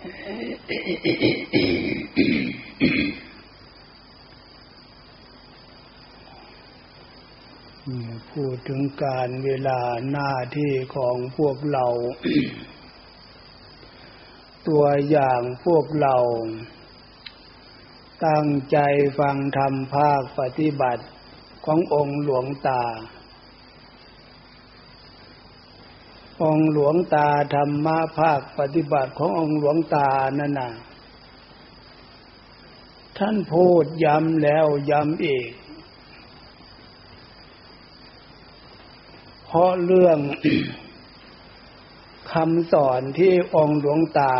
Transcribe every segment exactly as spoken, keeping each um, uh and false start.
พูดถึงการเวลาหน้าที่ของพวกเรา ตัวอย่างพวกเราตั้งใจฟังธรรมภาคปฏิบัติขององค์หลวงตาองค์หลวงตาธรรมภาคปฏิบัติขององค์หลวงตานั่นน่ะท่านพูดย้ำแล้วย้ำอีกเพราะเรื่อง คำสอนที่องค์หลวงตา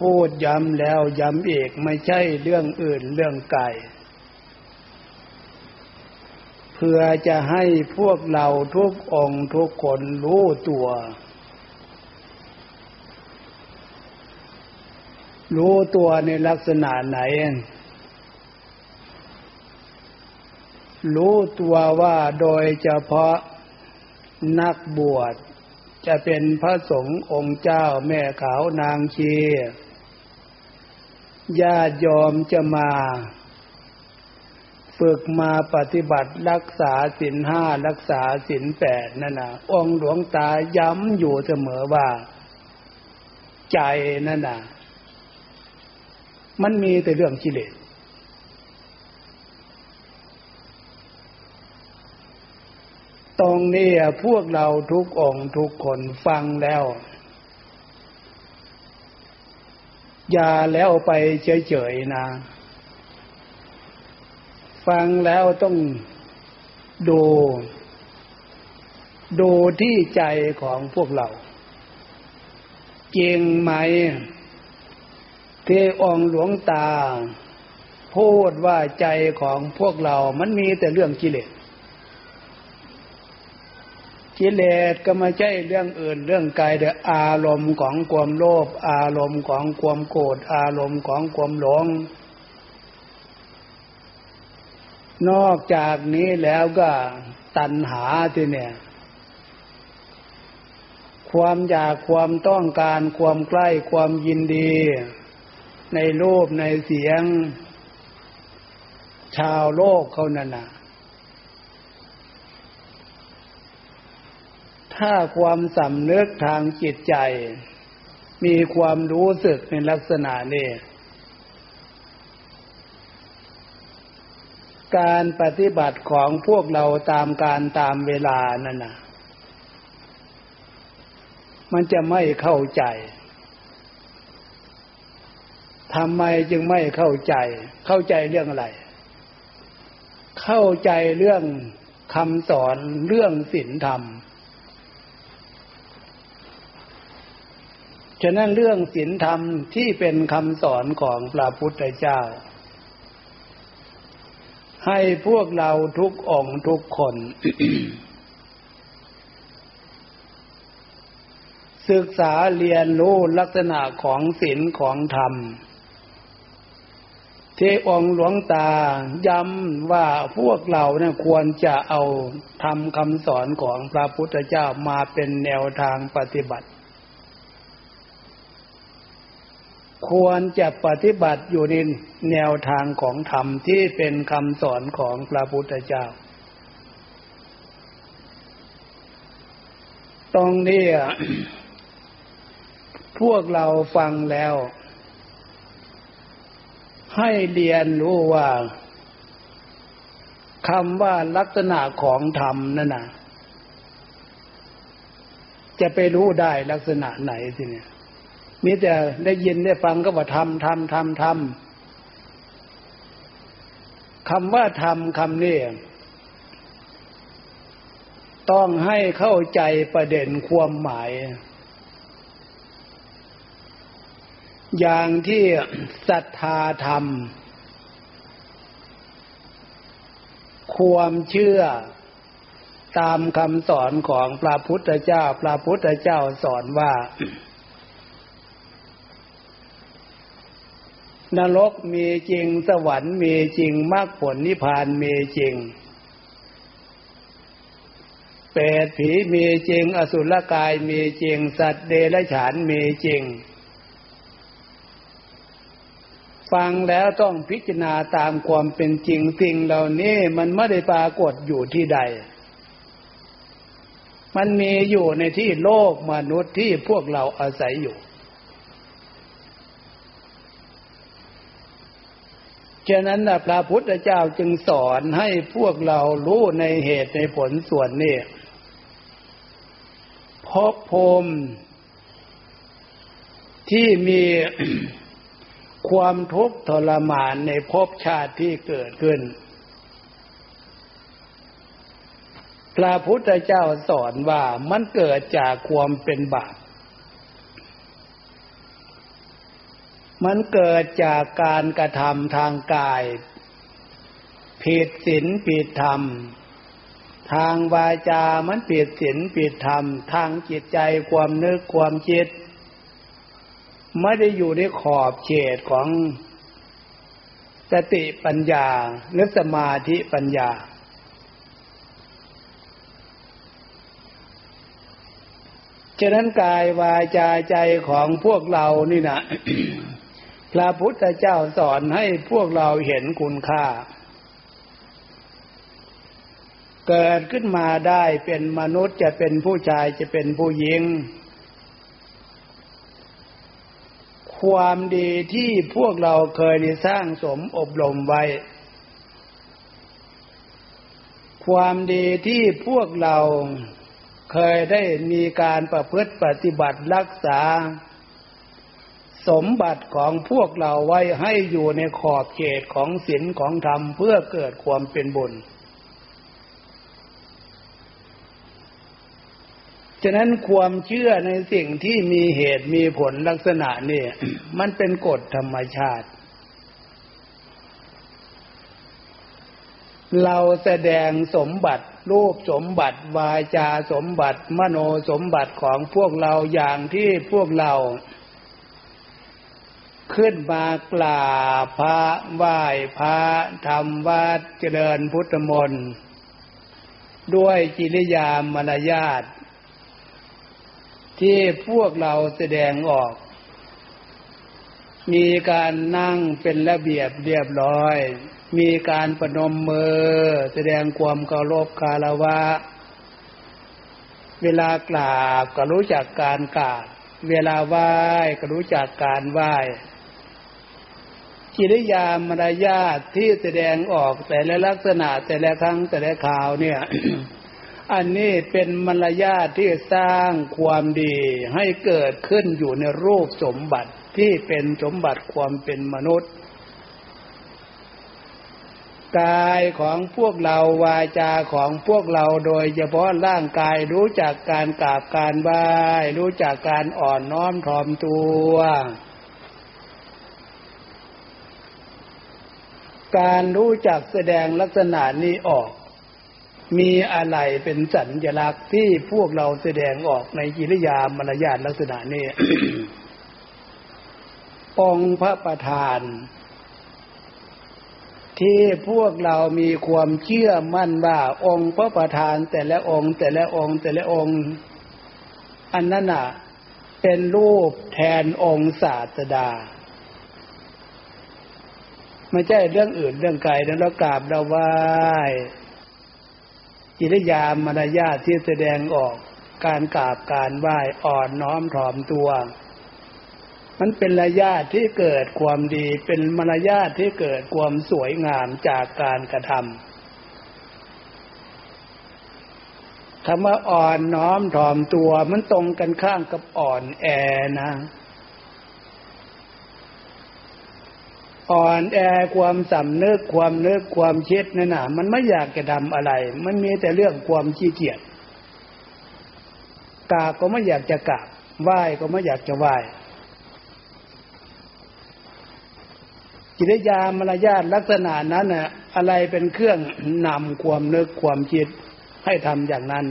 พูดย้ำแล้วย้ำอีกไม่ใช่เรื่องอื่นเรื่องไกลเพื่อจะให้พวกเราทุกองค์ทุกคนรู้ตัวรู้ตัวในลักษณะไหนรู้ตัวว่าโดยเฉพาะนักบวชจะเป็นพระสงฆ์องค์เจ้าแม่ขาวนางชีญาติโยมจะมาฝึกมาปฏิบัติรักษาศีลห้ารักษาศีลแปดนั่นน่ะองค์หลวงตาย้ำอยู่เสมอว่าใจนั่นน่ะมันมีแต่เรื่องกิเลสตรงนี้พวกเราทุกองค์ทุกคนฟังแล้วอย่าแล้วไปเฉยๆนะฟังแล้วต้องดูดูที่ใจของพวกเราจริงไหมที่องค์หลวงตาพูดว่าใจของพวกเรามันมีแต่เรื่องกิเลสกิเลสก็ไม่ใช่เรื่องอื่นเรื่องไกลแต่อารมณ์ของความโลภอารมณ์ของความโกรธอารมณ์ของความหลงนอกจากนี้แล้วก็ตัณหาที่เนี่ยความอยากความต้องการความใกล้ความยินดีในรูปในเสียงชาวโลกเขานั่นน่ะถ้าความสำนึกทางจิตใจมีความรู้สึกในลักษณะนี้การปฏิบัติของพวกเราตามการตามเวลานั่นน่ะมันจะไม่เข้าใจทำไมจึงไม่เข้าใจเข้าใจเรื่องอะไรเข้าใจเรื่องคำสอนเรื่องศีลธรรมฉะนั้นเรื่องศีลธรรมที่เป็นคำสอนของพระพุทธเจ้าให้พวกเราทุกองค์ทุกคน ศึกษาเรียนรู้ลักษณะของศีลของธรรมที่องค์หลวงตาย้ำว่าพวกเราเนี่ยควรจะเอาธรรมคำสอนของพระพุทธเจ้ามาเป็นแนวทางปฏิบัติควรจะปฏิบัติอยู่ในแนวทางของธรรมที่เป็นคำสอนของพระพุทธเจ้าตรงนี้ พวกเราฟังแล้วให้เรียนรู้ว่าคำว่าลักษณะของธรรมนั่นน่ะจะไปรู้ได้ลักษณะไหนสิเนี่ยมีแต่ได้ยินได้ฟังก็ว่าทำทำทำทำคำว่าทำคำนี้ต้องให้เข้าใจประเด็นความหมายอย่างที่ศรัทธาธรรมความเชื่อตามคำสอนของพระพุทธเจ้าพระพุทธเจ้าสอนว่านรกมีจริงสวรรค์มีจริงมรรคผลนิพพานมีจริงเปรตผีมีจริงอสุรกายมีจริงสัตว์เดรัจฉานมีจริง ฟังแล้วต้องพิจารณาตามความเป็นจริงสิ่งเหล่านี้มันไม่ได้ปรากฏอยู่ที่ใดมันมีอยู่ในที่โลกมนุษย์ที่พวกเราอาศัยอยู่ฉะนั้นพระพุทธเจ้าจึงสอนให้พวกเรารู้ในเหตุในผลส่วนนี้ภพภูมิที่มีความทุกข์ทรมานในภพชาติที่เกิดขึ้นพระพุทธเจ้าสอนว่ามันเกิดจากความเป็นบาปมันเกิดจากการกระทำทางกายผิดศีลผิดธรรมทางวาจามันผิดศีลผิดธรรมทางจิตใจความนึกความคิดไม่ได้อยู่ในขอบเขตของสติปัญญาหรือสมาธิปัญญาฉะนั้นกายวาจาใจของพวกเรานี่นะ พระพุทธเจ้าสอนให้พวกเราเห็นคุณค่าเกิดขึ้นมาได้เป็นมนุษย์จะเป็นผู้ชายจะเป็นผู้หญิงความดีที่พวกเราเคยได้สร้างสมอบรมไว้ความดีที่พวกเราเคยได้มีการประพฤติปฏิบัติรักษาสมบัติของพวกเราไว้ให้อยู่ในขอบเขตของศีลของธรรมเพื่อเกิดความเป็นบุญฉะนั้นความเชื่อในสิ่งที่มีเหตุมีผลลักษณะนี่มันเป็นกฎธรรมชาติเราแสดงสมบัติรูปสมบัติวาจาสมบัติมโนสมบัติของพวกเราอย่างที่พวกเราขึ้นมากราบพระไหว้พระทำวัดเจริญพุทธมนต์ด้วยกิริยามารยาทที่พวกเราแสดงออกมีการนั่งเป็นระเบียบเรียบร้อยมีการประนมมือแสดงความเคารพคารวะเวลากราบก็รู้จักการกราบเวลาไหว้ก็รู้จักการไหว้กิริยามารยาทที่แสดงออกแต่ละลักษณะแต่ละครั้งแต่ละคราวเนี่ย อันนี้เป็นมารยาทที่สร้างความดีให้เกิดขึ้นอยู่ในรูปสมบัติที่เป็นสมบัติความเป็นมนุษย์กายของพวกเราวาจาของพวกเราโดยเฉพาะร่างกายรู้จักการกราบการไหว้รู้จักการอ่อนน้อมถ่อมตัวการรู้จักแสดงลักษณะนี้ออกมีอะไรเป็นสัญลักษณ์ที่พวกเราแสดงออกในกิริยามารยาทลักษณะนี้ องค์พระประธานที่พวกเรามีความเชื่อมั่นว่าองค์พระประธานแต่ละองค์แต่ละองค์แต่ละองค์อันนั้นน่ะเป็นรูปแทนองค์ศาสดาไม่ใช่เรื่องอื่นเรื่องไกลนั้นเรากราบเราไหว้กิริยามารยาทที่แสดงออกการกราบการไหว้อ่อนน้อมถ่อมตัวมันเป็นมารยาทที่เกิดความดีเป็นมารยาทที่เกิดความสวยงามจากการกระทำคำว่าอ่อนน้อมถ่อมตัวมันตรงกันข้ามกับอ่อนแอนะอ่อนแอความสำนึกความนึกความคิดนั่นน่ะมันไม่อยากจะทำอะไรมันมีแต่เรื่องความขี้เกียจกราบก็ไม่อยากจะกราบไหว้ก็ไม่อยากจะไหว้กิริยามารยาทลักษณะนั้นน่ะอะไรเป็นเครื่องนำความนึกความคิดให้ทำอย่างนั้น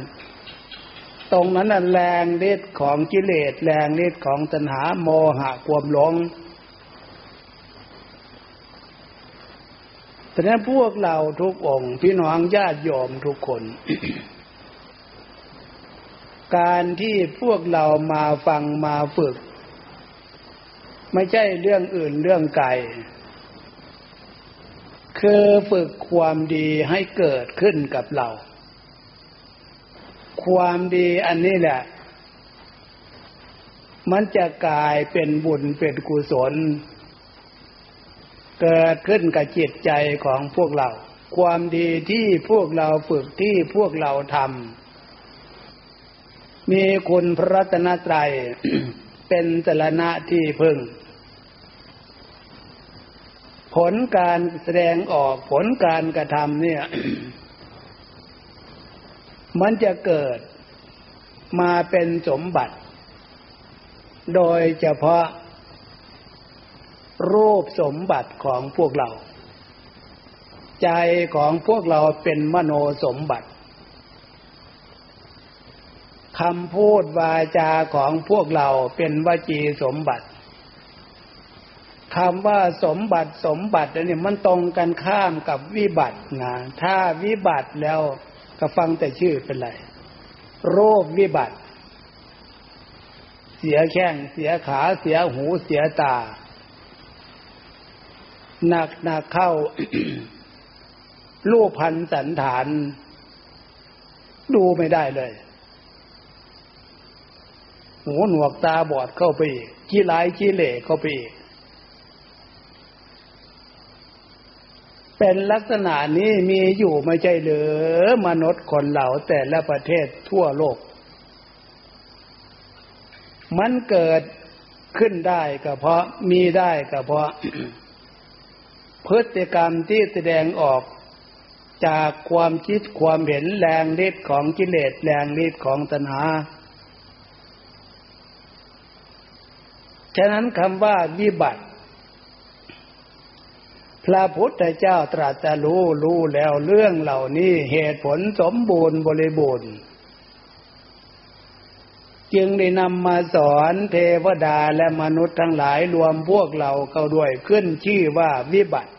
ตรงนั้นน่ะแรงฤทธิ์ของกิเลสแรงฤทธิ์ของตัณหาโมหะความหลงแต่นั้นพวกเราทุกองค์พี่น้องญาติโยมทุกคน การที่พวกเรามาฟังมาฝึกไม่ใช่เรื่องอื่นเรื่องไกล คือฝึกความดีให้เกิดขึ้นกับเราความดีอันนี้แหละมันจะกลายเป็นบุญเป็นกุศลเกิดขึ้นกับจิตใจของพวกเราความดีที่พวกเราฝึกที่พวกเราทำมีคุณพระรัตนตรัย เป็นสรณะที่พึ่งผลการแสดงออกผลการกระทำเนี่ย มันจะเกิดมาเป็นสมบัติโดยเฉพาะรูปสมบัติของพวกเราใจของพวกเราเป็นมโนสมบัติคำพูดวาจาของพวกเราเป็นวจีสมบัติคำว่าสมบัติสมบัติเนี่ยมันตรงกันข้ามกับวิบัตินะถ้าวิบัติแล้วก็ฟังแต่ชื่อเป็นไรรูปวิบัติเสียแข้งเสียขาเสียหูเสียตาหนักหนักเข้า รูปพรรณสันฐานดูไม่ได้เลยหูหนวกตาบอดเข้าไปอีกขี้ร้ายขี้เหล่เข้าไปอีกเป็นลักษณะนี้มีอยู่ไม่ใช่หรือมนุษย์คนเหล่าแต่ละประเทศทั่วโลกมันเกิดขึ้นได้ก็เพราะมีได้ก็เพราะ พฤติกรรมที่แสดงออกจากความคิดความเห็นแรงฤทธิ์ของกิเลสแรงฤทธิ์ของตัณหาฉะนั้นคำว่าวิบัติพระพุทธเจ้าตรัสรู้รู้แล้วเรื่องเหล่านี้เหตุผลสมบูรณ์บริบูรณ์จึงได้นำมาสอนเทวดาและมนุษย์ทั้งหลายรวมพวกเราเข้าด้วยขึ้นชื่อว่าวิบัติ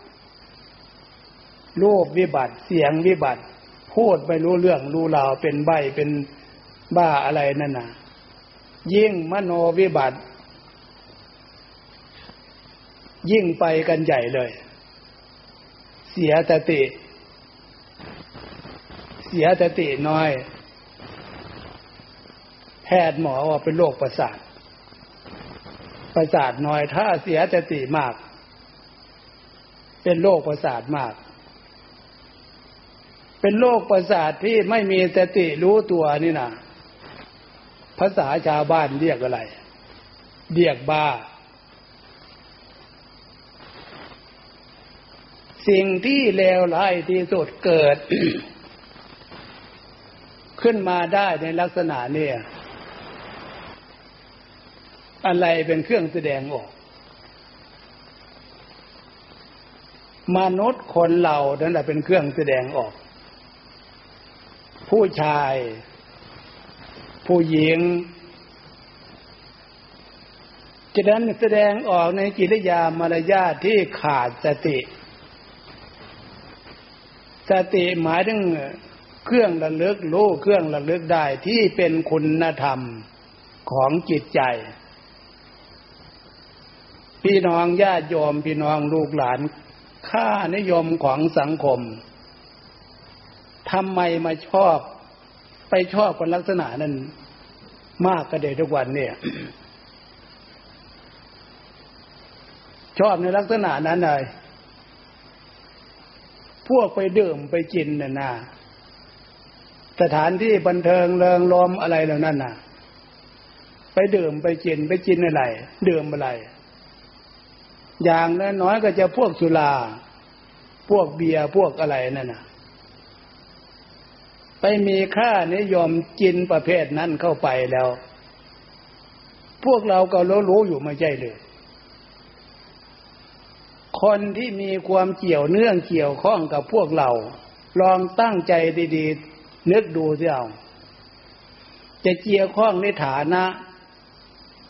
รูปวิบัติเสียงวิบัติพูดไม่รู้เรื่องรู้ราวเป็นใบ้เป็นบ้าอะไรนั่นน่ะยิ่งมโนวิบัติยิ่งไปกันใหญ่เลยเสียสติเสียสติน้อยแพทย์หมอว่าเป็นโรคประสาทประสาทน้อยถ้าเสียสติมากเป็นโรคประสาทมากเป็นโรคประสาทที่ไม่มีสติรู้ตัวนี่นะภาษาชาวบ้านเรียกอะไรเรียกบ้าสิ่งที่เลวร้ายที่สุดเกิด ขึ้นมาได้ในลักษณะนี้อะไรเป็นเครื่องแสดงออกมนุษย์คนเรานั่นแหละเป็นเครื่องแสดงออกผู้ชายผู้หญิงฉะนั้นแสดงออกในกิริยามารยาทที่ขาดสติสติหมายถึงเครื่องระลึกรู้เครื่องระลึกได้ที่เป็นคุณธรรมของจิตใจพี่น้องญาติโยมพี่น้องลูกหลานค่านิยมของสังคมทำไมมาชอบไปชอบคนลักษณะนั้นมากกระเดะทุกวันเนี่ยชอบในลักษณะนั้นเลยพวกไปดื่มไปกินน่ะนะสถานที่บันเทิงเริงรมอะไรเหล่านั้นน่ะไปดื่มไปกินไปกินอะไรดื่มอะไรอย่างน้อยๆก็จะพวกสุราพวกเบียร์พวกอะไรนั่นน่ะไปมีค่านิยมกินประเภทนั้นเข้าไปแล้วพวกเราก็รู้ๆอยู่ไม่ใช่หรือคนที่มีความเกี่ยวเนื่องเกี่ยวข้องกับพวกเราลองตั้งใจดีๆนึกดูสิเอาจะเกี่ยวข้องในฐานะ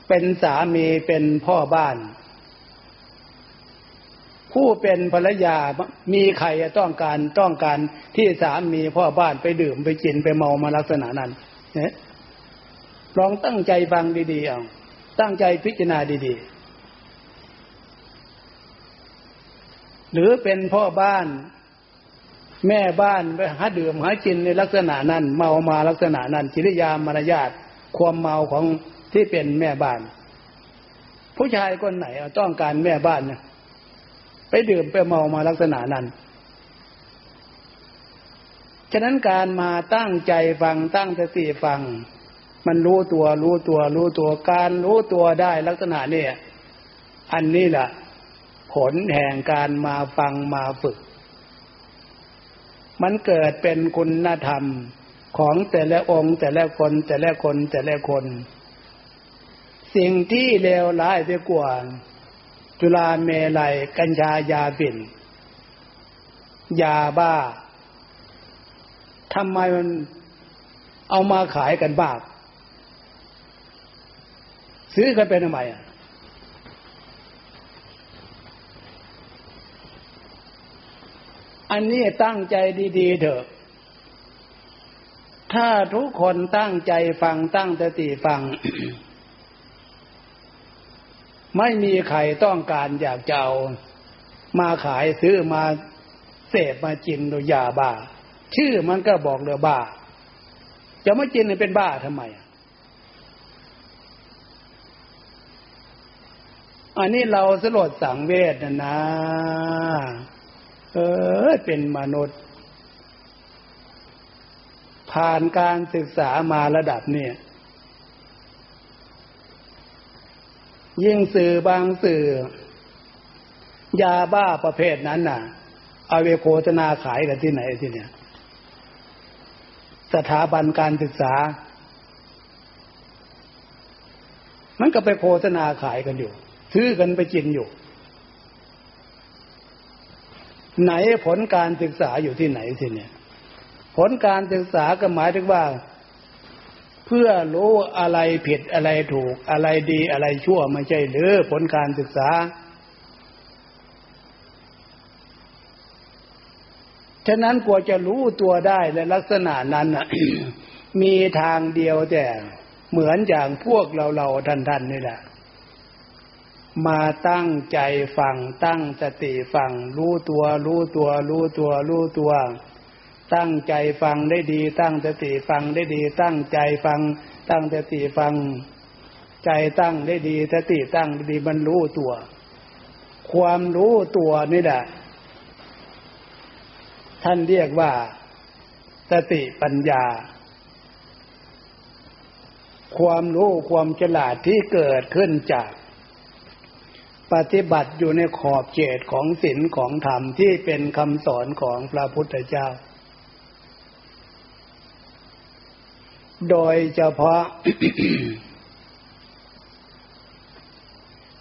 เป็นสามีเป็นพ่อบ้านผู้เป็นภรรยามีใครต้องการต้องการที่สามีพ่อบ้านไปดื่มไปกินไปเมามาลักษณะนั้นเนี่ยลองตั้งใจฟังดีๆเอาตั้งใจพิจารณาดีๆ หรือเป็นพ่อบ้านแม่บ้านไปหาดื่มหากินในลักษณะนั้นเมามาลักษณะนั้นกิริยามารยาทความเมาของที่เป็นแม่บ้านผู้ชายคนไหนต้องการแม่บ้านนะไปดื่มไปเมามาลักษณะนั้นฉะนั้นการมาตั้งใจฟังตั้งสติฟังมันรู้ตัวรู้ตัวรู้ตัวการรู้ตัวได้ลักษณะนี้อันนี้แหละผลแห่งการมาฟังมาฝึกมันเกิดเป็นคุณธรรมของแต่ละองค์แต่ละคนแต่ละคนแต่ละคนสิ่งที่เลวร้ายไปกว่าจุฬาเมลัยกัญชายาบิณยาบ้าทำไมมันเอามาขายกันบ้าซื้อกันเป็นทำไมอ่ะอันนี้ตั้งใจดีๆเถอะถ้าทุกคนตั้งใจฟังตั้งสติฟัง ไม่มีใครต้องการอยากจะเอามาขายซื้อมาเสพมากินโดยยาบ้าชื่อมันก็บอกเลยบ้าจะไม่กินเป็นบ้าทำไมอันนี้เราสลดสังเวชนะนะเออเป็นมนุษย์ผ่านการศึกษามาระดับนี้ยิ่งสื่อบางสื่อยาบ้าประเภทนั้นน่ะเอาไปโฆษณาขายกันที่ไหนที่เนี่ยสถาบันการศึกษามันก็ไปโฆษณาขายกันอยู่ซื้อกันไปกินอยู่ไหนผลการศึกษาอยู่ที่ไหนสิเนี่ยผลการศึกษาก็หมายถึงว่าเพื่อรู้อะไรผิดอะไรถูกอะไรดีอะไรชั่วไม่ใช่หรือผลการศึกษาฉะนั้นกว่าจะรู้ตัวได้ในลักษณะนั้น มีทางเดียวแต่เหมือนอย่างพวกเราเราท่านท่านนี่แหละมาตั้งใจฟังตั้งสติฟังรู้ตัวรู้ตัวรู้ตัวรู้ตัวตั้งใจฟังได้ดีตั้งสติฟังได้ดีตั้งใจฟังตั้งสติฟังใจตั้งได้ดีสติตั้งได้ดีมันรู้ตัวความรู้ตัวนี่แหละท่านเรียกว่าสติปัญญาความรู้ความฉลาดที่เกิดขึ้นจากปฏิบัติอยู่ในขอบเขตของศีลของธรรมที่เป็นคำสอนของพระพุทธเจ้าโดยเฉพาะ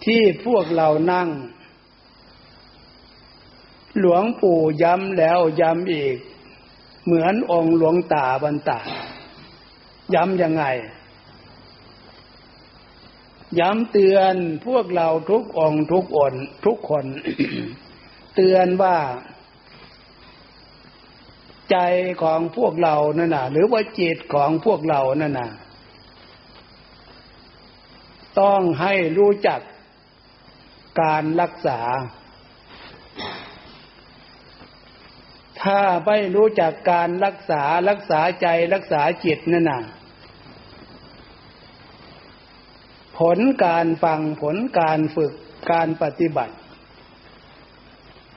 ที่พวกเรานั่งหลวงปู่ย้ำแล้วย้ำอีกเหมือนองค์หลวงตาบรรดาย้ำยังไงย้ำเตือนพวกเราทุกองทุกอ่อนทุกคน เตือนว่าใจของพวกเรานั่นน่ะหรือว่าจิตของพวกเรานั่นน่ะต้องให้รู้จักการรักษาถ้าไม่รู้จักการรักษารักษาใจรักษาจิตนั่นน่ะผลการฟังผลการฝึกการปฏิบัติ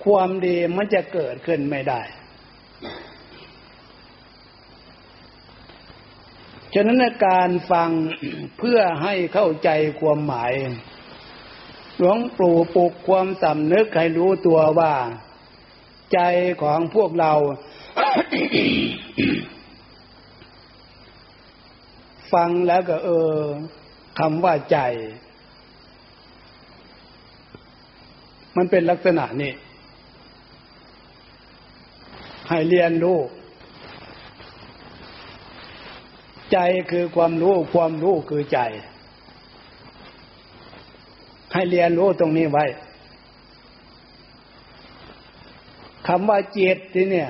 ความดีมันจะเกิดขึ้นไม่ได้ฉะนั้นการฟัง เพื่อให้เข้าใจความหมายหลวงปู่ปลุกความสำนึกให้รู้ตัวว่าใจของพวกเรา ฟังแล้วก็เออคำว่าใจมันเป็นลักษณะนี้ให้เรียนรู้ใจคือความรู้ความรู้คือใจให้เรียนรู้ตรงนี้ไว้คำว่าจิตที่เนี่ย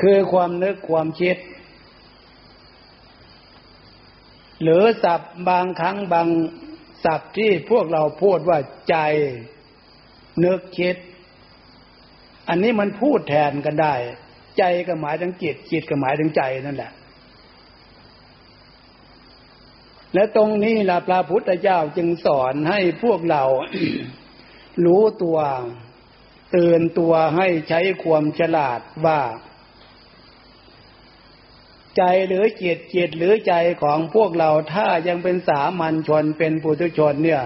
คือความนึกความคิดหรือศัพท์บางครั้งบางศัพท์ที่พวกเราพูดว่าใจ นึกคิดอันนี้มันพูดแทนกันได้ใจก็หมายถึงจิตจิตก็หมายถึงใจนั่นแหละและตรงนี้ล่ะพระพุทธเจ้าจึงสอนให้พวกเรา รู้ตัวตื่นตัวให้ใช้ความฉลาดว่าใจหรือจิตจิตหรือใจของพวกเราถ้ายังเป็นสามัญชนเป็นปุถุชนเนี่ย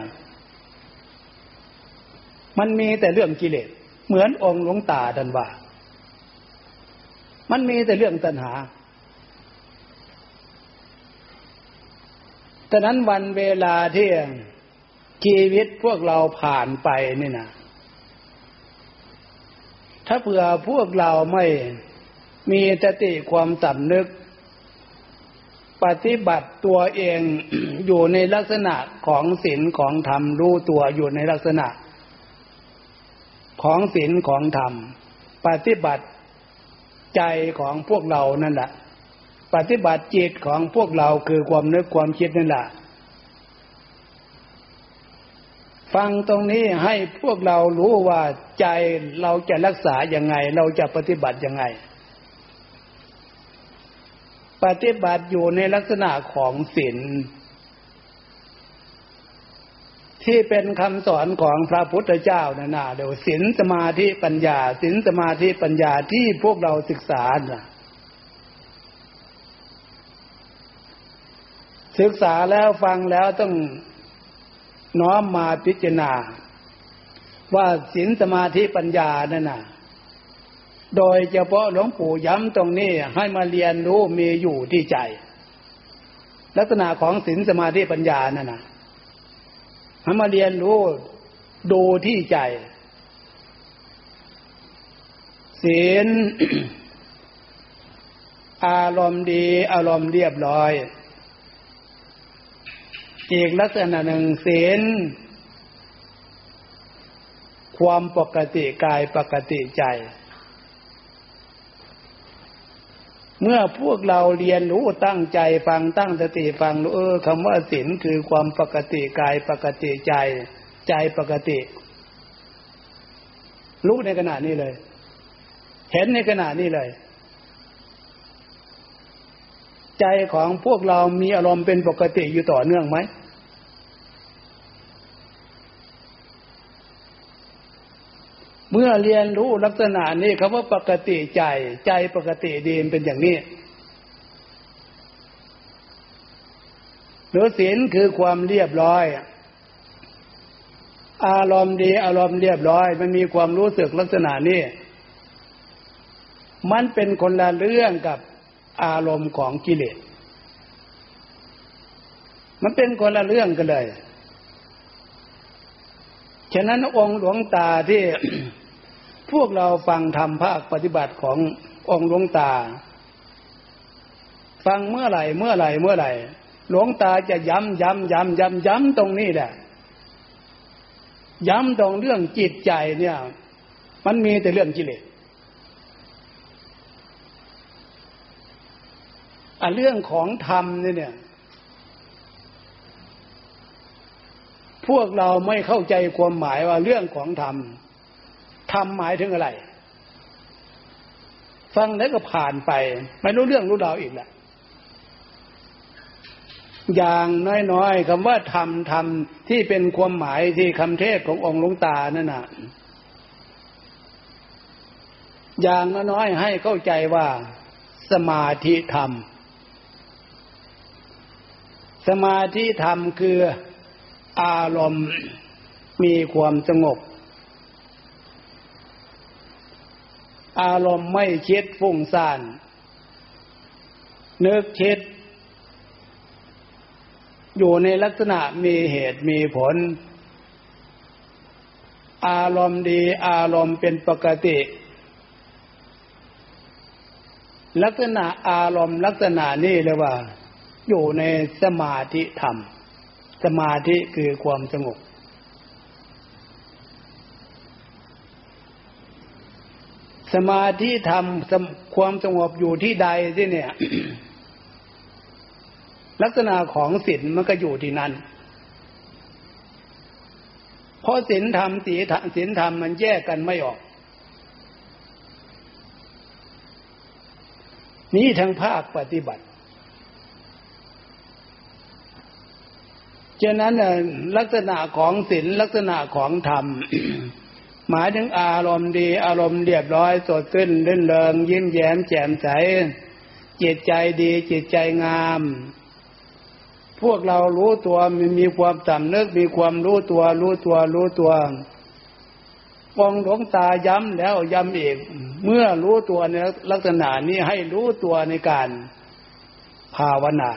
มันมีแต่เรื่องกิเลสเหมือนองค์หลวงตาท่านว่ามันมีแต่เรื่องตัณหาฉะนั้นวันเวลาที่ชีวิตพวกเราผ่านไปนี่นะถ้าเผื่อพวกเราไม่มีสติความสำนึกปฏิบัติตัวเอง อยู่ในลักษณะของศีลของธรรมรู้ตัวอยู่ในลักษณะของศีลของธรรมปฏิบัติใจของพวกเรานั่นแหละปฏิบัติจิตของพวกเราคือความนึกความคิดนั่นแหละฟังตรงนี้ให้พวกเรารู้ว่าใจเราจะรักษาอย่างไงเราจะปฏิบัติอย่างไงปฏิบัติอยู่ในลักษณะของศีลที่เป็นคำสอนของพระพุทธเจ้าน่ะนะเดี๋ยวศีลสมาธิปัญญาศีลสมาธิปัญญาที่พวกเราศึกษาน่ะศึกษาแล้วฟังแล้วต้องน้อมมาพิจารณาว่าศีลสมาธิปัญญานั่นน่ะโดยเฉพาะหลวงปู่ย้ำตรงนี้ให้มาเรียนรู้มีอยู่ที่ใจลักษณะของศีลสมาธิปัญญานั่นน่ะให้มาเรียนรู้ดูที่ใจศีล อารมณ์ดีอารมณ์เรียบร้อยอีกลักษณะหนึ่งศีลความปกติกายปกติใจเมื่อพวกเราเรียนรู้ตั้งใจฟังตั้งสติฟังรู้เออคำว่าศีลคือความปกติกายปกติใจใจปกติรู้ในขณะนี้เลยเห็นในขณะนี้เลยใจของพวกเรามีอารมณ์เป็นปกติอยู่ต่อเนื่องไหมเมื่อเรียนรู้ลักษณะนี้คำว่าปกติใจใจปกติดีเป็นอย่างนี้หรือศีลคือความเรียบร้อยอารมณ์ดีอารมณ์เรียบร้อยมันมีความรู้สึกลักษณะนี้มันเป็นคนละเรื่องกับอารมณ์ของกิเลสมันเป็นคนละเรื่องกันเลยฉะนั้นองค์หลวงตาที่ พวกเราฟังธรรมภาคปฏิบัติขององค์หลวงตาฟังเมื่อไหร่เมื่อไหร่เมื่อไหร่หลวงตาจะย้ำย้ำย้ำย้ำย้ำตรงนี้แหละย้ำตรงเรื่องจิตใจเนี่ยมันมีแต่เรื่องกิเลสเรื่องของธรรมเนี่ยพวกเราไม่เข้าใจความหมายว่าเรื่องของธรรมธรรมหมายถึงอะไรฟังแล้วก็ผ่านไปไม่รู้เรื่องรู้ราวอีกแหละอย่างน้อยๆคำว่าธรรมธรรมที่เป็นความหมายที่คำเทศขององค์หลวงตานั่นน่ะอย่างน้อยๆให้เข้าใจว่าสมาธิธรรมสมาธิธรรมคืออารมณ์มีความสงบอารมณ์ไม่คิดฟุ้งซ่านนึกคิดอยู่ในลักษณะมีเหตุมีผลอารมณ์ดีอารมณ์เป็นปกติลักษณะอารมณ์ลักษณะนี้เลยว่าอยู่ในสมาธิธรรมสมาธิคือความสงบสมาธิธรรมความสงบอยู่ที่ใดที่เนี่ย ลักษณะของศีลมันก็อยู่ที่นั้น เพราะศีลธรรมศีลธรรมศีลธรรมมันแยกกันไม่ออกนี่ทางภาคปฏิบัติฉะนั้นลักษณะของศีลลักษณะของธรรม หมายถึงอารมณ์ดีอารมณ์เรียบร้อยสดชื่นรื่นเริงยิ้มแย้มแจ่มใสจิตใจดีจิตใจงามพวกเรารู้ตัวมีความสำนึกมีความรู้ตัวรู้ตัวรู้ตัวองค์หลวงตาย้ำแล้วย้ำอีกเมื่อรู้ตัวในลักษณะนี้ให้รู้ตัวในการภาวนา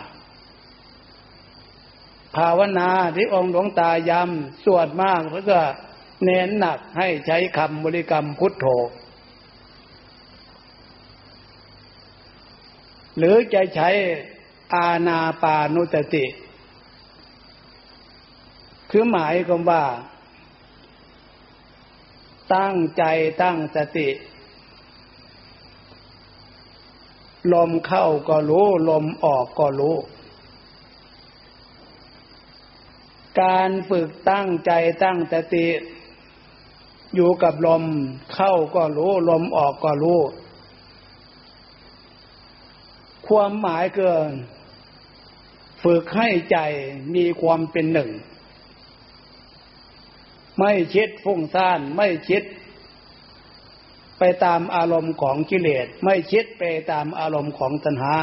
ภาวนาที่องค์หลวงตาย้ำสวดมากแล้วก็เน้นหนักให้ใช้คำบริกรรมพุทโธหรือจะใช้อานาปานุสติคือหมายความว่าตั้งใจตั้งสติลมเข้าก็รู้ลมออกก็รู้การฝึกตั้งใจตั้งสติอยู่กับลมเข้าก็รู้ลมออกก็รู้ความหมายเกินฝึกให้ใจมีความเป็นหนึ่งไม่คิดฟุ้งซ่านไม่คิดไปตามอารมณ์ของกิเลสไม่คิดไปตามอารมณ์ของตัณหา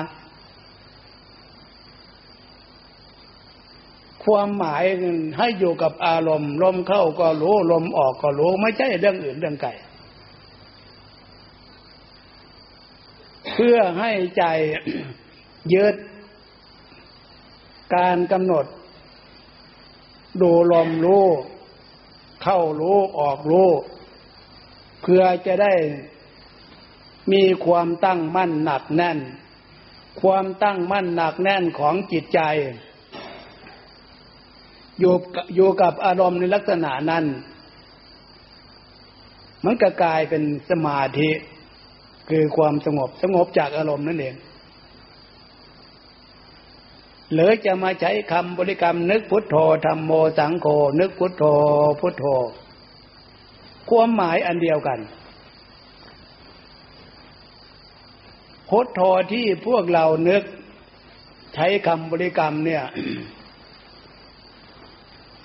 ความหมายให้อยู่กับอารมณ์ลมเข้าก็รู้ลมออกก็รู้ไม่ใช่เรื่องอื่นเรื่องไกลเพื่อให้ใจยึดการกำหนดดูลมรู้เข้ารู้ออกรู้เพื่อจะได้มีความตั้งมั่นหนักแน่นความตั้งมั่นหนักแน่นของจิตใจอยู่อยู่กับอารมณ์ในลักษณะนั้นมันก็กลายเป็นสมาธิคือความสงบสงบจากอารมณ์นั่นเองหรือจะมาใช้คำบริกรรมนึกพุทโธธัมโมสังโฆนึกพุทโธพุทโธความหมายอันเดียวกันพุทโธที่พวกเรานึกใช้คำบริกรรมเนี่ย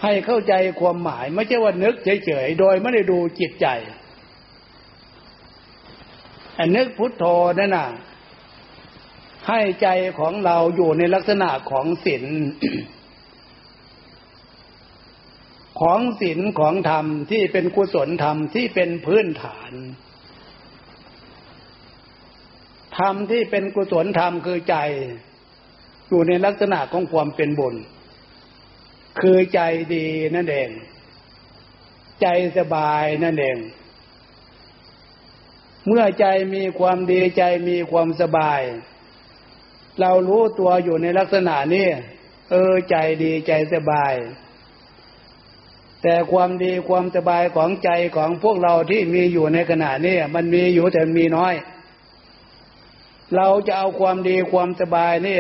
ให้เข้าใจความหมายไม่ใช่ว่านึกเฉยๆโดยไม่ได้ดูจิตใจนึกพุทโธนั่นน่ะให้ใจของเราอยู่ในลักษณะของศีล ของศีลของธรรมที่เป็นกุศลธรรมที่เป็นพื้นฐานธรรมที่เป็นกุศลธรรมคือใจอยู่ในลักษณะของความเป็นบุญคือใจดีนั่นเองใจสบายนั่นเองเมื่อใจมีความดีใจมีความสบายเรารู้ตัวอยู่ในลักษณะนี้เออใจดีใจสบายแต่ความดีความสบายของใจของพวกเราที่มีอยู่ในขณะนี้มันมีอยู่แต่มีน้อยเราจะเอาความดีความสบายนี่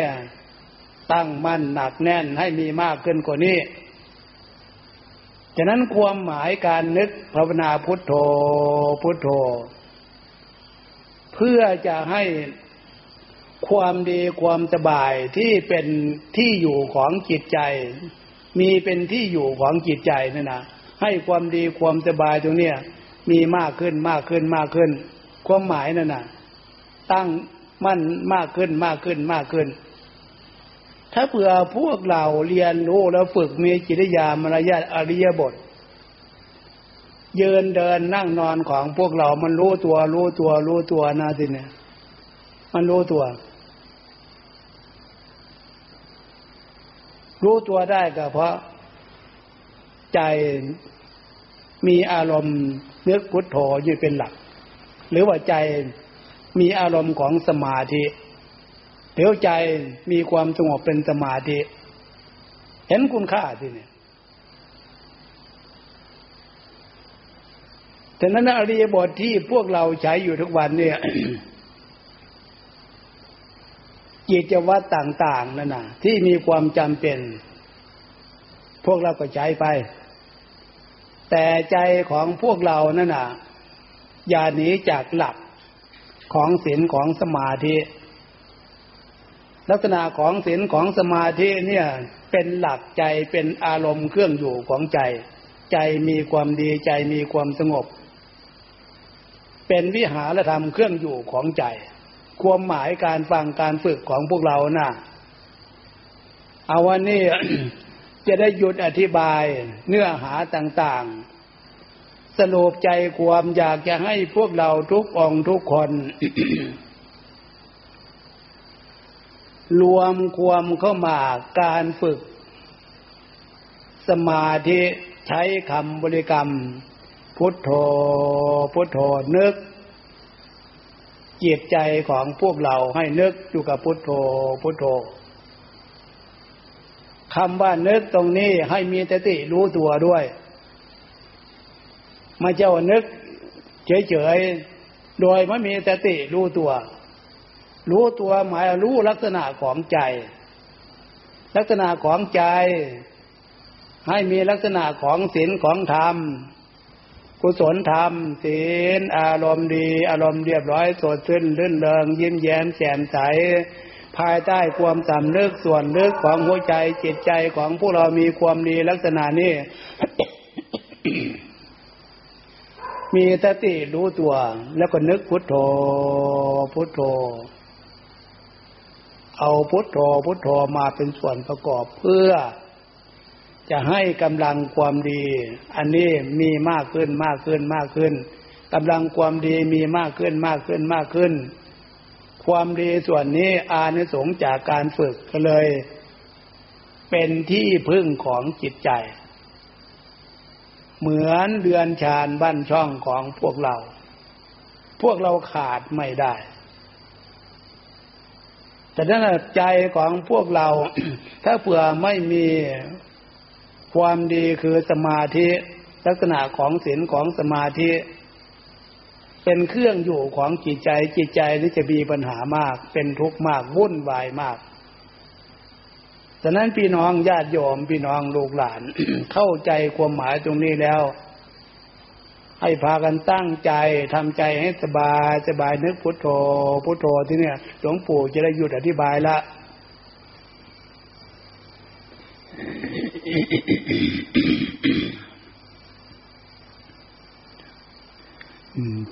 ตั้งมั่นหนักแน่นให้มีมากขึ้นกว่านี้ฉะนั้นความหมายการนึกภาวนาพุทโธพุทโธเพื่อจะให้ความดีความสบายที่เป็นที่อยู่ของจิตใจมีเป็นที่อยู่ของจิตใจนั่นนะให้ความดีความสบายตรงเนี้ยมีมากขึ้นมากขึ้นมากขึ้นความหมายนั่นนะตั้งมั่นมากขึ้นมากขึ้นมากขึ้นถ้าเผื่อพวกเราเรียนรู้แล้วฝึกมีจิตญาณมารยาทอริยบทยืนเดินนั่งนอนของพวกเรามันรู้ตัวรู้ตัวรู้ตัวนะสิเนี่ยมันรู้ตัวรู้ตัวได้ก็เพราะใจมีอารมณ์นึกพุทโธอยู่เป็นหลักหรือว่าใจมีอารมณ์ของสมาธิเดี๋ยวใจมีความสงบเป็นสมาธิเห็นคุณค่าสิเนี่ยแต่นั้นอริยบทที่พวกเราใช้อยู่ทุกวันเนี่ย กิจวัตรต่างๆนั่นน่ะที่มีความจำเป็นพวกเราก็ใช้ไป แต่ใจของพวกเรานั่นน่ะอย่าหนีจากหลักของศีลของสมาธิลักษณะของศีลของสมาธิเนี่ยเป็นหลักใจเป็นอารมณ์เครื่องอยู่ของใจใจมีความดีใจมีความสงบเป็นวิหารธรรมเครื่องอยู่ของใจความหมายการฟังการฝึกของพวกเราน่ะเอาวันนี้ จะได้หยุดอธิบายเนื้อหาต่างๆสรุปใจความอยากจะให้พวกเราทุกองทุกคน รวมความเข้ามาการฝึกสมาธิใช้คำบริกรรมพุทโธพุทโธนึกจิตใจของพวกเราให้นึกอยู่กับพุทโธพุทโธคำว่านึกตรงนี้ให้มีสติรู้ตัวด้วยไม่ใช่ว่านึกเฉยๆโดยไม่มีสติรู้ตัวรู้ตัวหมายรู้ลักษณะของใจลักษณะของใจให้มีลักษณะของศีลของธรรมกุศลธรรมศีลอารมณ์ดีอารมณ์เรียบร้อยสดชื่นรื่นเริงยิ้มแย้มแจ่มใสภายใต้ความสำนึกส่วนลึกของหัวใจจิตใจของพวกเรามีความดีลักษณะนี้ มีสติรู้ตัวแล้วก็นึกพุทโธพุทโธเอาพุทโธพุทโธมาเป็นส่วนประกอบเพื่อจะให้กำลังความดีอันนี้มีมากขึ้นมากขึ้นมากขึ้นกำลังความดีมีมากขึ้นมากขึ้นมากขึ้นความดีส่วนนี้อานิสงส์จากการฝึกก็เลยเป็นที่พึ่งของจิตใจเหมือนเดือนชานบ้านช่องของพวกเราพวกเราขาดไม่ได้แต่ถ้าใจของพวกเรา ถ้าเผื่อไม่มีความดีคือสมาธิลักษณะของศีลของสมาธิเป็นเครื่องอยู่ของจิตใจจิตใจนี่จะมีปัญหามากเป็นทุกข์มากวุ่นวายมากฉะนั้นพี่น้องญาติโยมพี่น้องลูกหลาน เข้าใจความหมายตรงนี้แล้วให้พากันตั้งใจทำใจให้สบายสบายนึกพุทโธพุทโธที่เนี่ยหลวงปู่จะได้หยุดอธิบายละ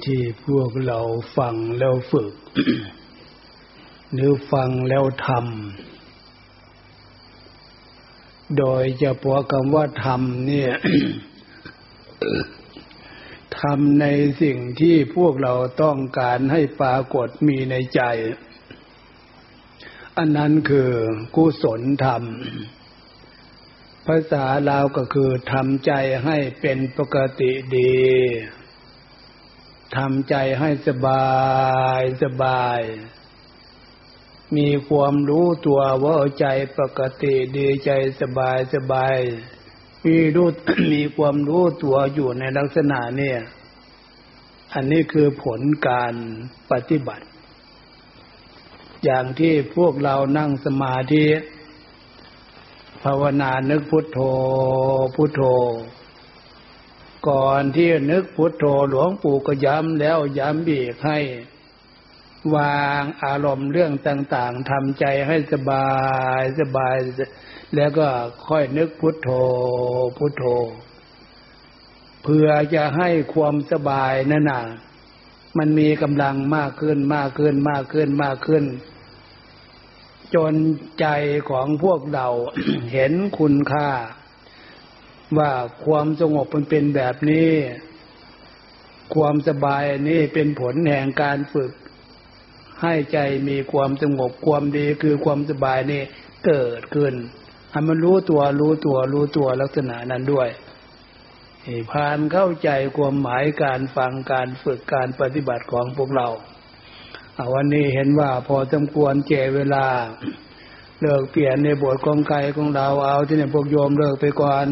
ที่พวกเราฟังแล้วฝึก หรือฟังแล้วทำโดยเฉพาะคำว่าทำเนี่ย ทำในสิ่งที่พวกเราต้องการให้ปรากฏมีในใจอันนั้นคือกุศลธรรมภาษาลาวก็คือทำใจให้เป็นปกติดีทำใจให้สบายสบายมีความรู้ตัวว่าใจปกติดีใจสบายสบายมีรู้มีความรู้ตัวอยู่ในลักษณะเนี่ยอันนี้คือผลการปฏิบัติอย่างที่พวกเรานั่งสมาธิภาวนานึกพุทโธพุทโธก่อนที่นึกพุทโธหลวงปู่ก็ย้ำแล้วย้ำอีกให้วางอารมณ์เรื่องต่างๆทำใจให้สบายสบายแล้วก็ค่อยนึกพุทโธพุทโธเพื่อจะให้ความสบายนั่นน่ะมันมีกำลังมากขึ้นมากขึ้นมากขึ้นมากขึ้นจนใจของพวกเรา เห็นคุณค่าว่าความสงบมันเป็นแบบนี้ความสบายนี่เป็นผลแห่งการฝึกให้ใจมีความสงบความดีคือความสบายนี่เกิดขึ้นให้มันรู้ตัวรู้ตัวรู้ตัวลักษณะนั้นด้วยให้พานเข้าใจความหมายการฟังการฝึกการปฏิบัติของพวกเราเอาวันนี้เห็นว่าพอสมควรแก่เวลาเลิกเปลี่ยนในบทของใครของเราเอาที่เนี่ยพวกโยมเลิกไปก่อน